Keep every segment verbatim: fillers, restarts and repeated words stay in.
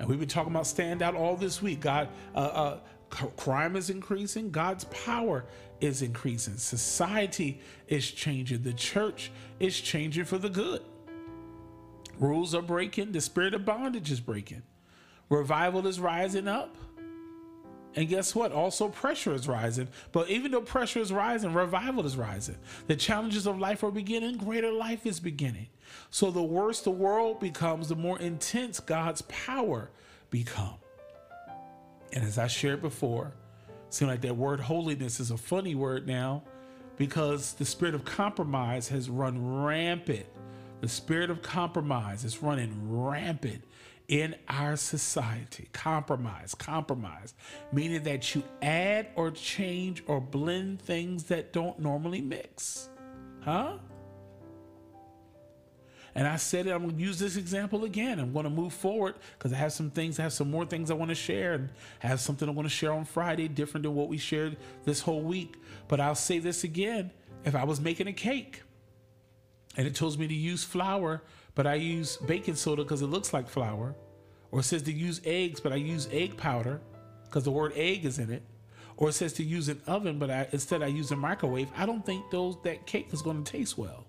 And we've been talking about stand out all this week. God, uh, uh, crime is increasing. God's power is increasing. Society is changing. The church is changing for the good. Rules are breaking. The spirit of bondage is breaking. Revival is rising up. And guess what? Also, pressure is rising. But even though pressure is rising, revival is rising. The challenges of life are beginning. Greater life is beginning. So the worse the world becomes, the more intense God's power becomes. And as I shared before, it seems like that word holiness is a funny word now, because the spirit of compromise has run rampant. The spirit of compromise is running rampant in our society. Compromise, compromise, meaning that you add or change or blend things that don't normally mix. Huh? And I said it, I'm going to use this example again. I'm going to move forward because I have some things, I have some more things I want to share, and I have something I want to share on Friday different than what we shared this whole week. But I'll say this again. If I was making a cake and it tells me to use flour, but I use baking soda because it looks like flour, or it says to use eggs, but I use egg powder because the word egg is in it, or it says to use an oven, but I, instead I use a microwave, I don't think those that cake is going to taste well,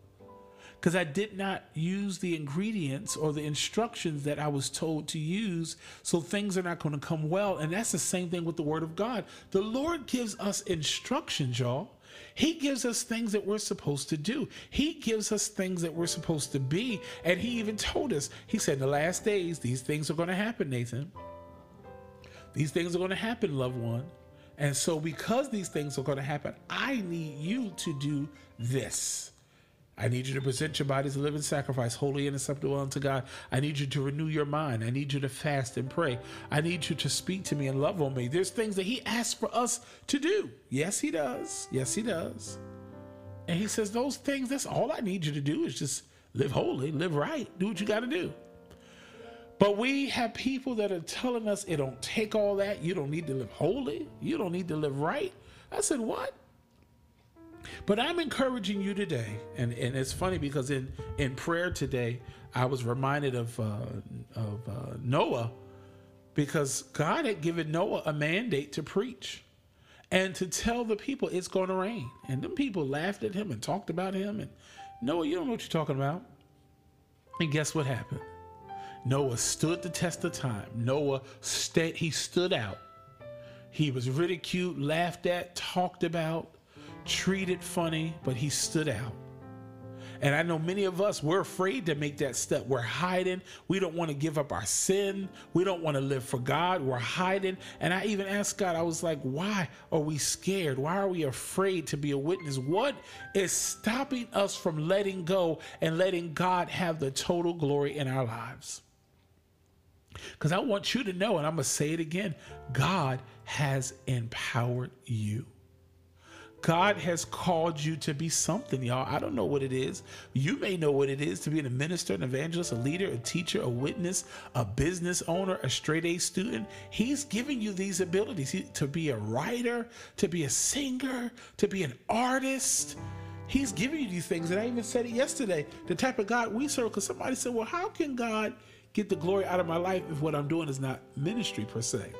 because I did not use the ingredients or the instructions that I was told to use. So things are not going to come well. And that's the same thing with the word of God. The Lord gives us instructions, y'all. He gives us things that we're supposed to do. He gives us things that we're supposed to be. And he even told us, he said, in the last days, these things are going to happen, Nathan. These things are going to happen, loved one. And so because these things are going to happen, I need you to do this. I need you to present your body as a living sacrifice, holy and acceptable unto God. I need you to renew your mind. I need you to fast and pray. I need you to speak to me and love on me. There's things that he asks for us to do. Yes, he does. Yes, he does. And he says those things, that's all I need you to do, is just live holy, live right, do what you got to do. But we have people that are telling us it don't take all that. You don't need to live holy. You don't need to live right. I said, what? But I'm encouraging you today, and, and it's funny because in, in prayer today, I was reminded of, uh, of uh, Noah, because God had given Noah a mandate to preach and to tell the people it's going to rain. And them people laughed at him and talked about him. And Noah, you don't know what you're talking about. And guess what happened? Noah stood the test of time. Noah, st- he stood out. He was ridiculed, laughed at, talked about, treated funny, but he stood out. And I know many of us, we're afraid to make that step. We're hiding. We don't want to give up our sin. We don't want to live for God. We're hiding. And I even asked God, I was like, why are we scared? Why are we afraid to be a witness? What is stopping us from letting go and letting God have the total glory in our lives? Because I want you to know, and I'm going to say it again, God has empowered you. God has called you to be something, y'all. I don't know what it is. You may know what it is to be a minister, an evangelist, a leader, a teacher, a witness, a business owner, a straight A student. He's giving you these abilities to be a writer, to be a singer, to be an artist. He's giving you these things. And I even said it yesterday, the type of God we serve, because somebody said, well, how can God get the glory out of my life if what I'm doing is not ministry per se?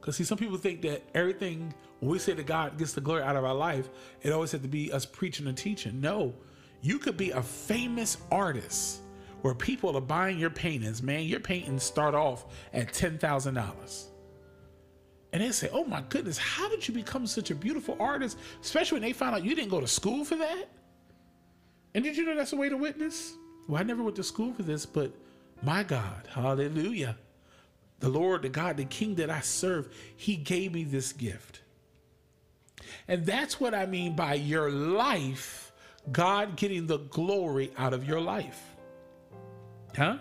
Because see, some people think that everything, when we say that God gets the glory out of our life, it always has to be us preaching and teaching. No, you could be a famous artist where people are buying your paintings. Man, your paintings start off at ten thousand dollars. And they say, oh my goodness, how did you become such a beautiful artist? Especially when they find out you didn't go to school for that. And did you know that's a way to witness? Well, I never went to school for this, but my God, hallelujah. The Lord, the God, the King that I serve, he gave me this gift. And that's what I mean by your life, God getting the glory out of your life. Huh?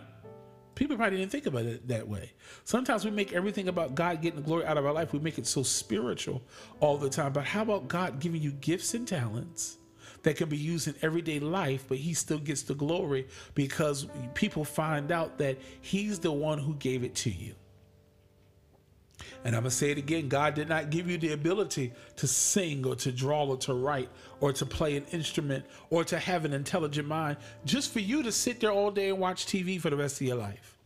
People probably didn't think about it that way. Sometimes we make everything about God getting the glory out of our life. We make it so spiritual all the time. But how about God giving you gifts and talents that can be used in everyday life, but he still gets the glory because people find out that he's the one who gave it to you. And I'm going to say it again. God did not give you the ability to sing or to draw or to write or to play an instrument or to have an intelligent mind just for you to sit there all day and watch T V for the rest of your life.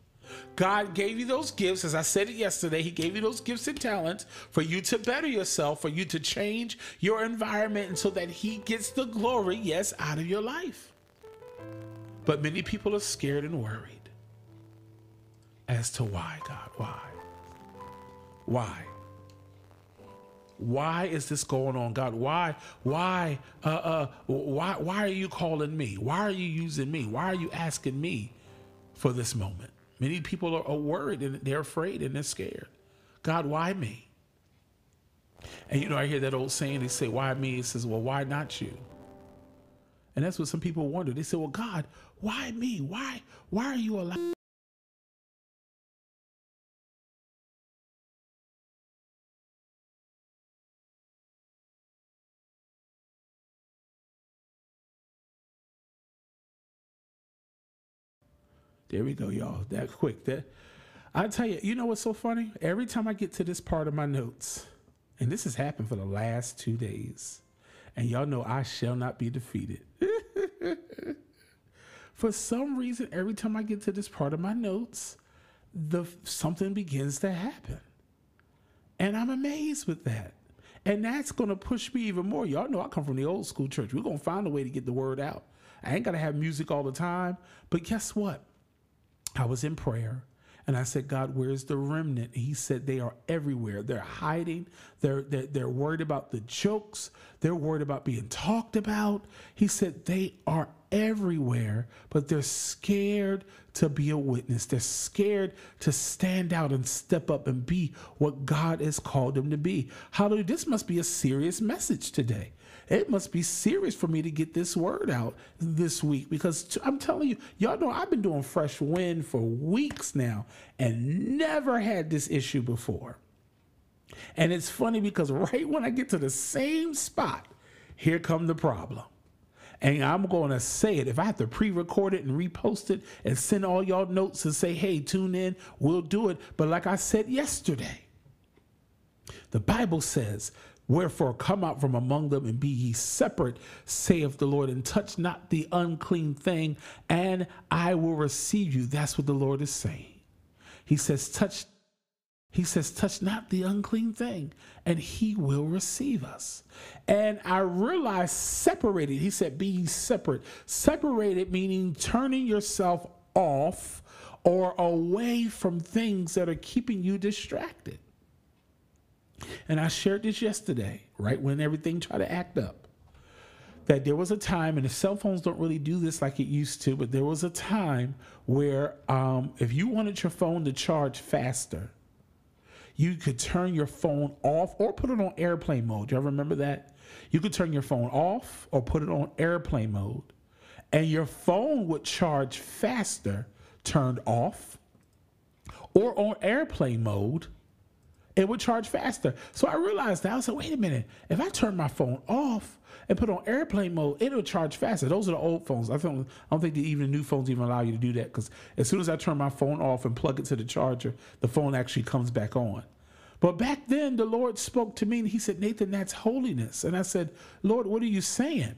God gave you those gifts. As I said it yesterday, he gave you those gifts and talents for you to better yourself, for you to change your environment, and so that he gets the glory, yes, out of your life. But many people are scared and worried as to why, God, why? Why? Why is this going on, God? Why? Why? Uh, uh, why? Why are you calling me? Why are you using me? Why are you asking me for this moment? Many people are, are worried and they're afraid and they're scared. God, why me? And you know, I hear that old saying, they say, why me? It says, well, why not you? And that's what some people wonder. They say, well, God, why me? Why? Why are you allowing? There we go, y'all. That quick. That I tell you, you know what's so funny? Every time I get to this part of my notes, and this has happened for the last two days, and y'all know I shall not be defeated. For some reason, every time I get to this part of my notes, the something begins to happen. And I'm amazed with that. And that's going to push me even more. Y'all know I come from the old school church. We're going to find a way to get the word out. I ain't got to have music all the time. But guess what? I was in prayer and I said, God, where's the remnant? And he said, they are everywhere. They're hiding. They're, they're, they're worried about the jokes. They're worried about being talked about. He said, they are everywhere, but they're scared to be a witness. They're scared to stand out and step up and be what God has called them to be. Hallelujah. This must be a serious message today. It must be serious for me to get this word out this week, because t- I'm telling you, y'all know I've been doing Fresh Wind for weeks now and never had this issue before. And it's funny because right when I get to the same spot, here come the problem. And I'm going to say it. If I have to pre-record it and repost it and send all y'all notes and say, hey, tune in, we'll do it. But like I said yesterday, the Bible says, wherefore come out from among them and be ye separate, saith the Lord, and touch not the unclean thing, and I will receive you. That's what the Lord is saying. He says, touch, he says, touch not the unclean thing, and he will receive us. And I realized separated, he said, be ye separate. Separated meaning turning yourself off or away from things that are keeping you distracted. And I shared this yesterday, right when everything tried to act up, that there was a time, and the cell phones don't really do this like it used to, but there was a time where um, if you wanted your phone to charge faster, you could turn your phone off or put it on airplane mode. Y'all remember that? You could turn your phone off or put it on airplane mode, and your phone would charge faster turned off or on airplane mode. It would charge faster. So I realized that. I said, wait a minute. If I turn my phone off and put on airplane mode, it'll charge faster. Those are the old phones. I don't, I don't think the, even the new phones even allow you to do that, because as soon as I turn my phone off and plug it to the charger, the phone actually comes back on. But back then, the Lord spoke to me, and he said, Nathan, that's holiness. And I said, Lord, what are you saying?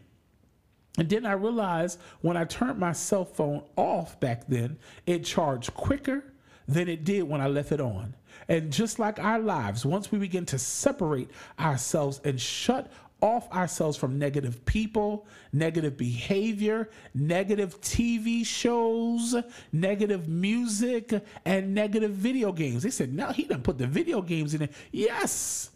And then I realized when I turned my cell phone off back then, it charged quicker than it did when I left it on. And just like our lives, once we begin to separate ourselves and shut off ourselves from negative people, negative behavior, negative T V shows, negative music, and negative video games. They said, no, he done put the video games in it. Yes,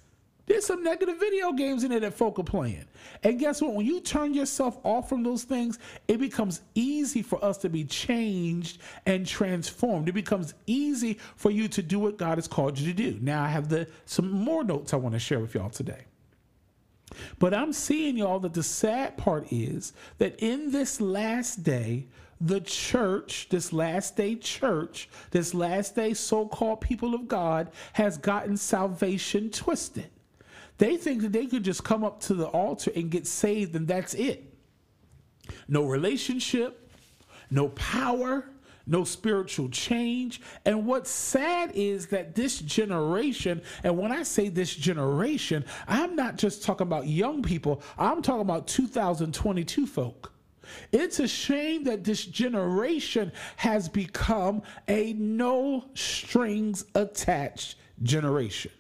there's some negative video games in there that folk are playing. And guess what? When you turn yourself off from those things, it becomes easy for us to be changed and transformed. It becomes easy for you to do what God has called you to do. Now I have the some more notes I want to share with y'all today. But I'm seeing, y'all, that the sad part is that in this last day, the church, this last day church, this last day so-called people of God has gotten salvation twisted. They think that they could just come up to the altar and get saved, and that's it. No relationship, no power, no spiritual change. And what's sad is that this generation, and when I say this generation, I'm not just talking about young people. I'm talking about two thousand twenty-two folk. It's a shame that this generation has become a no strings attached generation.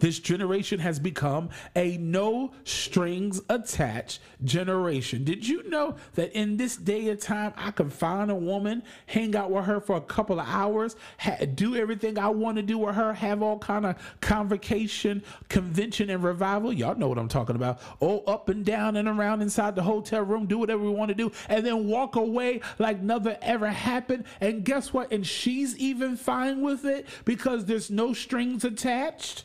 This generation has become a no strings attached generation. Did you know that in this day and time, I can find a woman, hang out with her for a couple of hours, ha- do everything I want to do with her, have all kind of convocation, convention, and revival. Y'all know what I'm talking about. Oh, up and down and around inside the hotel room, do whatever we want to do, and then walk away like nothing ever happened. And guess what? And she's even fine with it because there's no strings attached.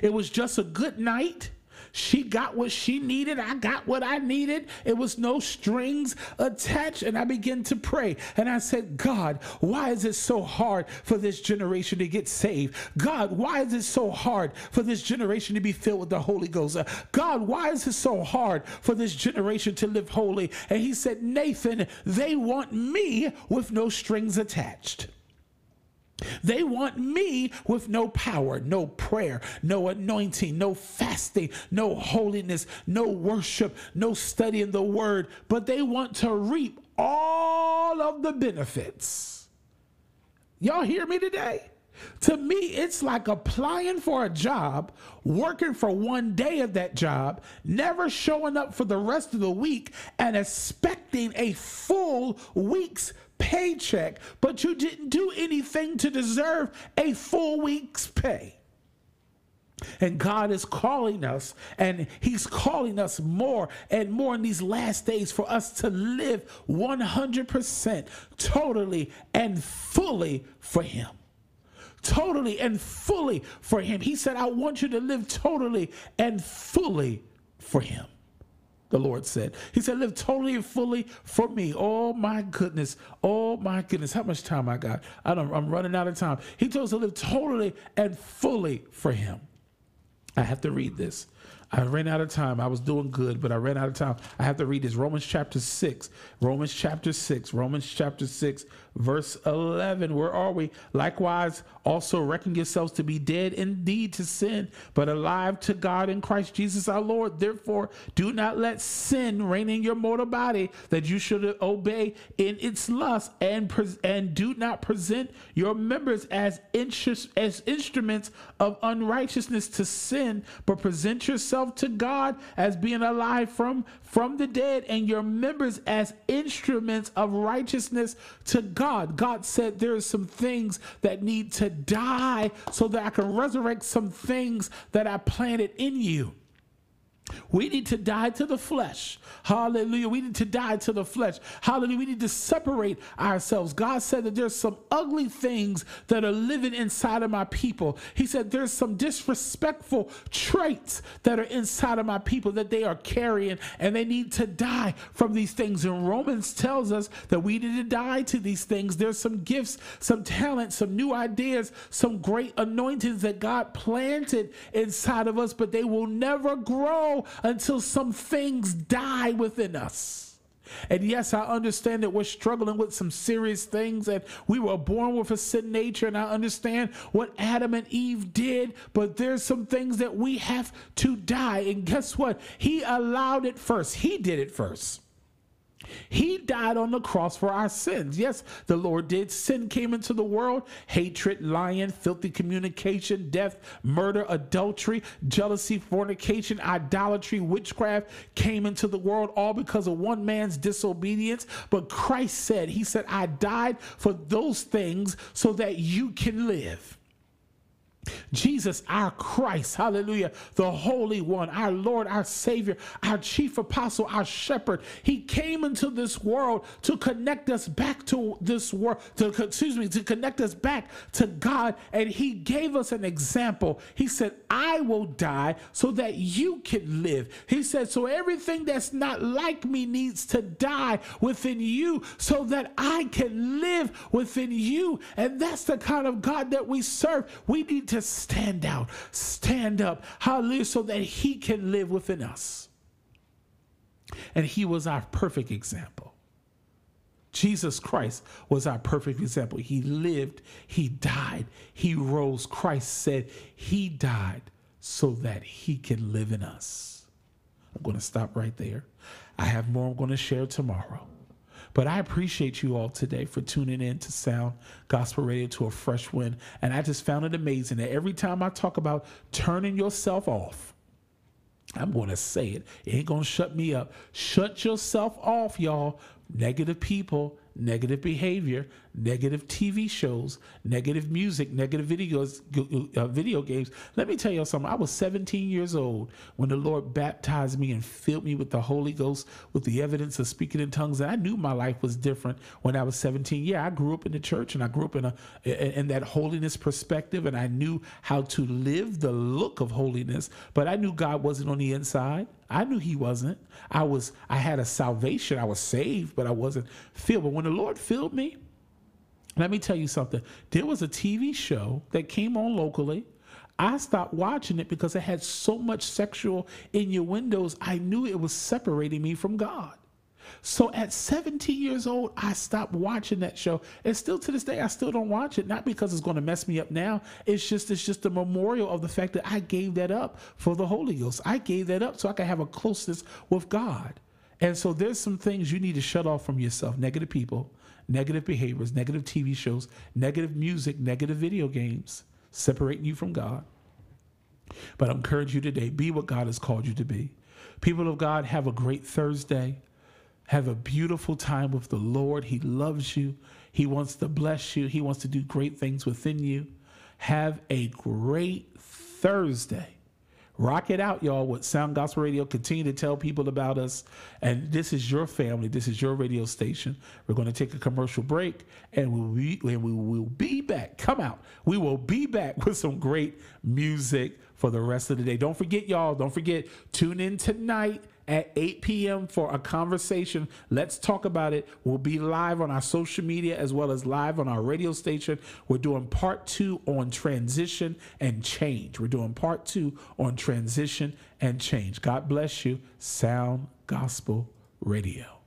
It was just a good night. She got what she needed. I got what I needed. It was no strings attached. And I began to pray. And I said, God, why is it so hard for this generation to get saved? God, why is it so hard for this generation to be filled with the Holy Ghost? Uh, God, why is it so hard for this generation to live holy? And he said, Nathan, they want me with no strings attached. They want me with no power, no prayer, no anointing, no fasting, no holiness, no worship, no studying the word, but they want to reap all of the benefits. Y'all hear me today? To me, it's like applying for a job, working for one day of that job, never showing up for the rest of the week, and expecting a full week's paycheck, but you didn't do anything to deserve a full week's pay. And God is calling us, and he's calling us more and more in these last days for us to live one hundred percent totally and fully for him. Totally and fully for him. He said, I want you to live totally and fully for him. The Lord said, he said, live totally and fully for me. Oh my goodness. Oh my goodness. How much time I got? I don't, I'm running out of time. He told us to live totally and fully for him. I have to read this. I ran out of time. I was doing good, but I ran out of time. I have to read this. Romans chapter six, Romans chapter six, Romans chapter six, verse eleven. Where are we? Likewise, also reckon yourselves to be dead indeed to sin, but alive to God in Christ Jesus our Lord. Therefore, do not let sin reign in your mortal body, that you should obey in its lust, and pres- and do not present your members as interest- as instruments of unrighteousness to sin, but present yourself to God as being alive from from the dead, and your members as instruments of righteousness to God. God said there are some things that need to die so that I can resurrect some things that I planted in you. We need to die to the flesh. Hallelujah. We need to die to the flesh. Hallelujah. We need to separate ourselves. God said that there's some ugly things that are living inside of my people. He said there's some disrespectful traits that are inside of my people that they are carrying, and they need to die from these things. And Romans tells us that we need to die to these things. There's some gifts, some talents, some new ideas, some great anointings that God planted inside of us, but they will never grow until some things die within us. And yes, I understand that we're struggling with some serious things, and we were born with a sin nature, and I understand what Adam and Eve did, but there's some things that we have to die. And guess what? He allowed it first. He did it first. He died on the cross for our sins. Yes, the Lord did. Sin came into the world. Hatred, lying, filthy communication, death, murder, adultery, jealousy, fornication, idolatry, witchcraft came into the world, all because of one man's disobedience. But Christ said, he said, I died for those things so that you can live. Jesus, our Christ, hallelujah, the Holy One, our Lord, our Savior, our Chief Apostle, our Shepherd. He came into this world to connect us back to this world, to, excuse me, to connect us back to God. And he gave us an example. He said, I will die so that you can live. He said, so everything that's not like me needs to die within you so that I can live within you. And that's the kind of God that we serve. We need to to stand out, stand up, hallelujah, so that he can live within us. And he was our perfect example. Jesus Christ was our perfect example. He lived, he died, he rose. Christ said he died so that he can live in us. I'm going to stop right there. I have more I'm going to share tomorrow. But I appreciate you all today for tuning in to Sound Gospel Radio, to a fresh wind. And I just found it amazing that every time I talk about turning yourself off, I'm going to say it. It ain't going to shut me up. Shut yourself off, y'all. Negative people, negative behavior, negative T V shows, negative music, negative videos, uh, video games. Let me tell you something. I was seventeen years old when the Lord baptized me and filled me with the Holy Ghost, with the evidence of speaking in tongues. And I knew my life was different when I was seventeen. Yeah, I grew up in the church, and I grew up in a in that holiness perspective, and I knew how to live the look of holiness. But I knew God wasn't on the inside. I knew he wasn't. I was, I had a salvation. I was saved, but I wasn't filled. But when the Lord filled me, let me tell you something. There was a T V show that came on locally. I stopped watching it because it had so much sexual innuendos. I knew it was separating me from God. So at seventeen years old, I stopped watching that show. And still to this day, I still don't watch it. Not because it's going to mess me up now. It's just it's just a memorial of the fact that I gave that up for the Holy Ghost. I gave that up so I could have a closeness with God. And so there's some things you need to shut off from yourself. Negative people, negative behaviors, negative T V shows, negative music, negative video games, separating you from God. But I encourage you today, be what God has called you to be. People of God, have a great Thursday. Have a beautiful time with the Lord. He loves you. He wants to bless you. He wants to do great things within you. Have a great Thursday. Rock it out, y'all, with Sound Gospel Radio. Continue to tell people about us. And this is your family. This is your radio station. We're going to take a commercial break, and we will we will be back. Come out. We will be back with some great music for the rest of the day. Don't forget, y'all. Don't forget. Tune in tonight at eight p.m. for a conversation. Let's talk about it. We'll be live on our social media as well as live on our radio station. We're doing part two on transition and change. We're doing part two on transition and change. God bless you. Sound Gospel Radio.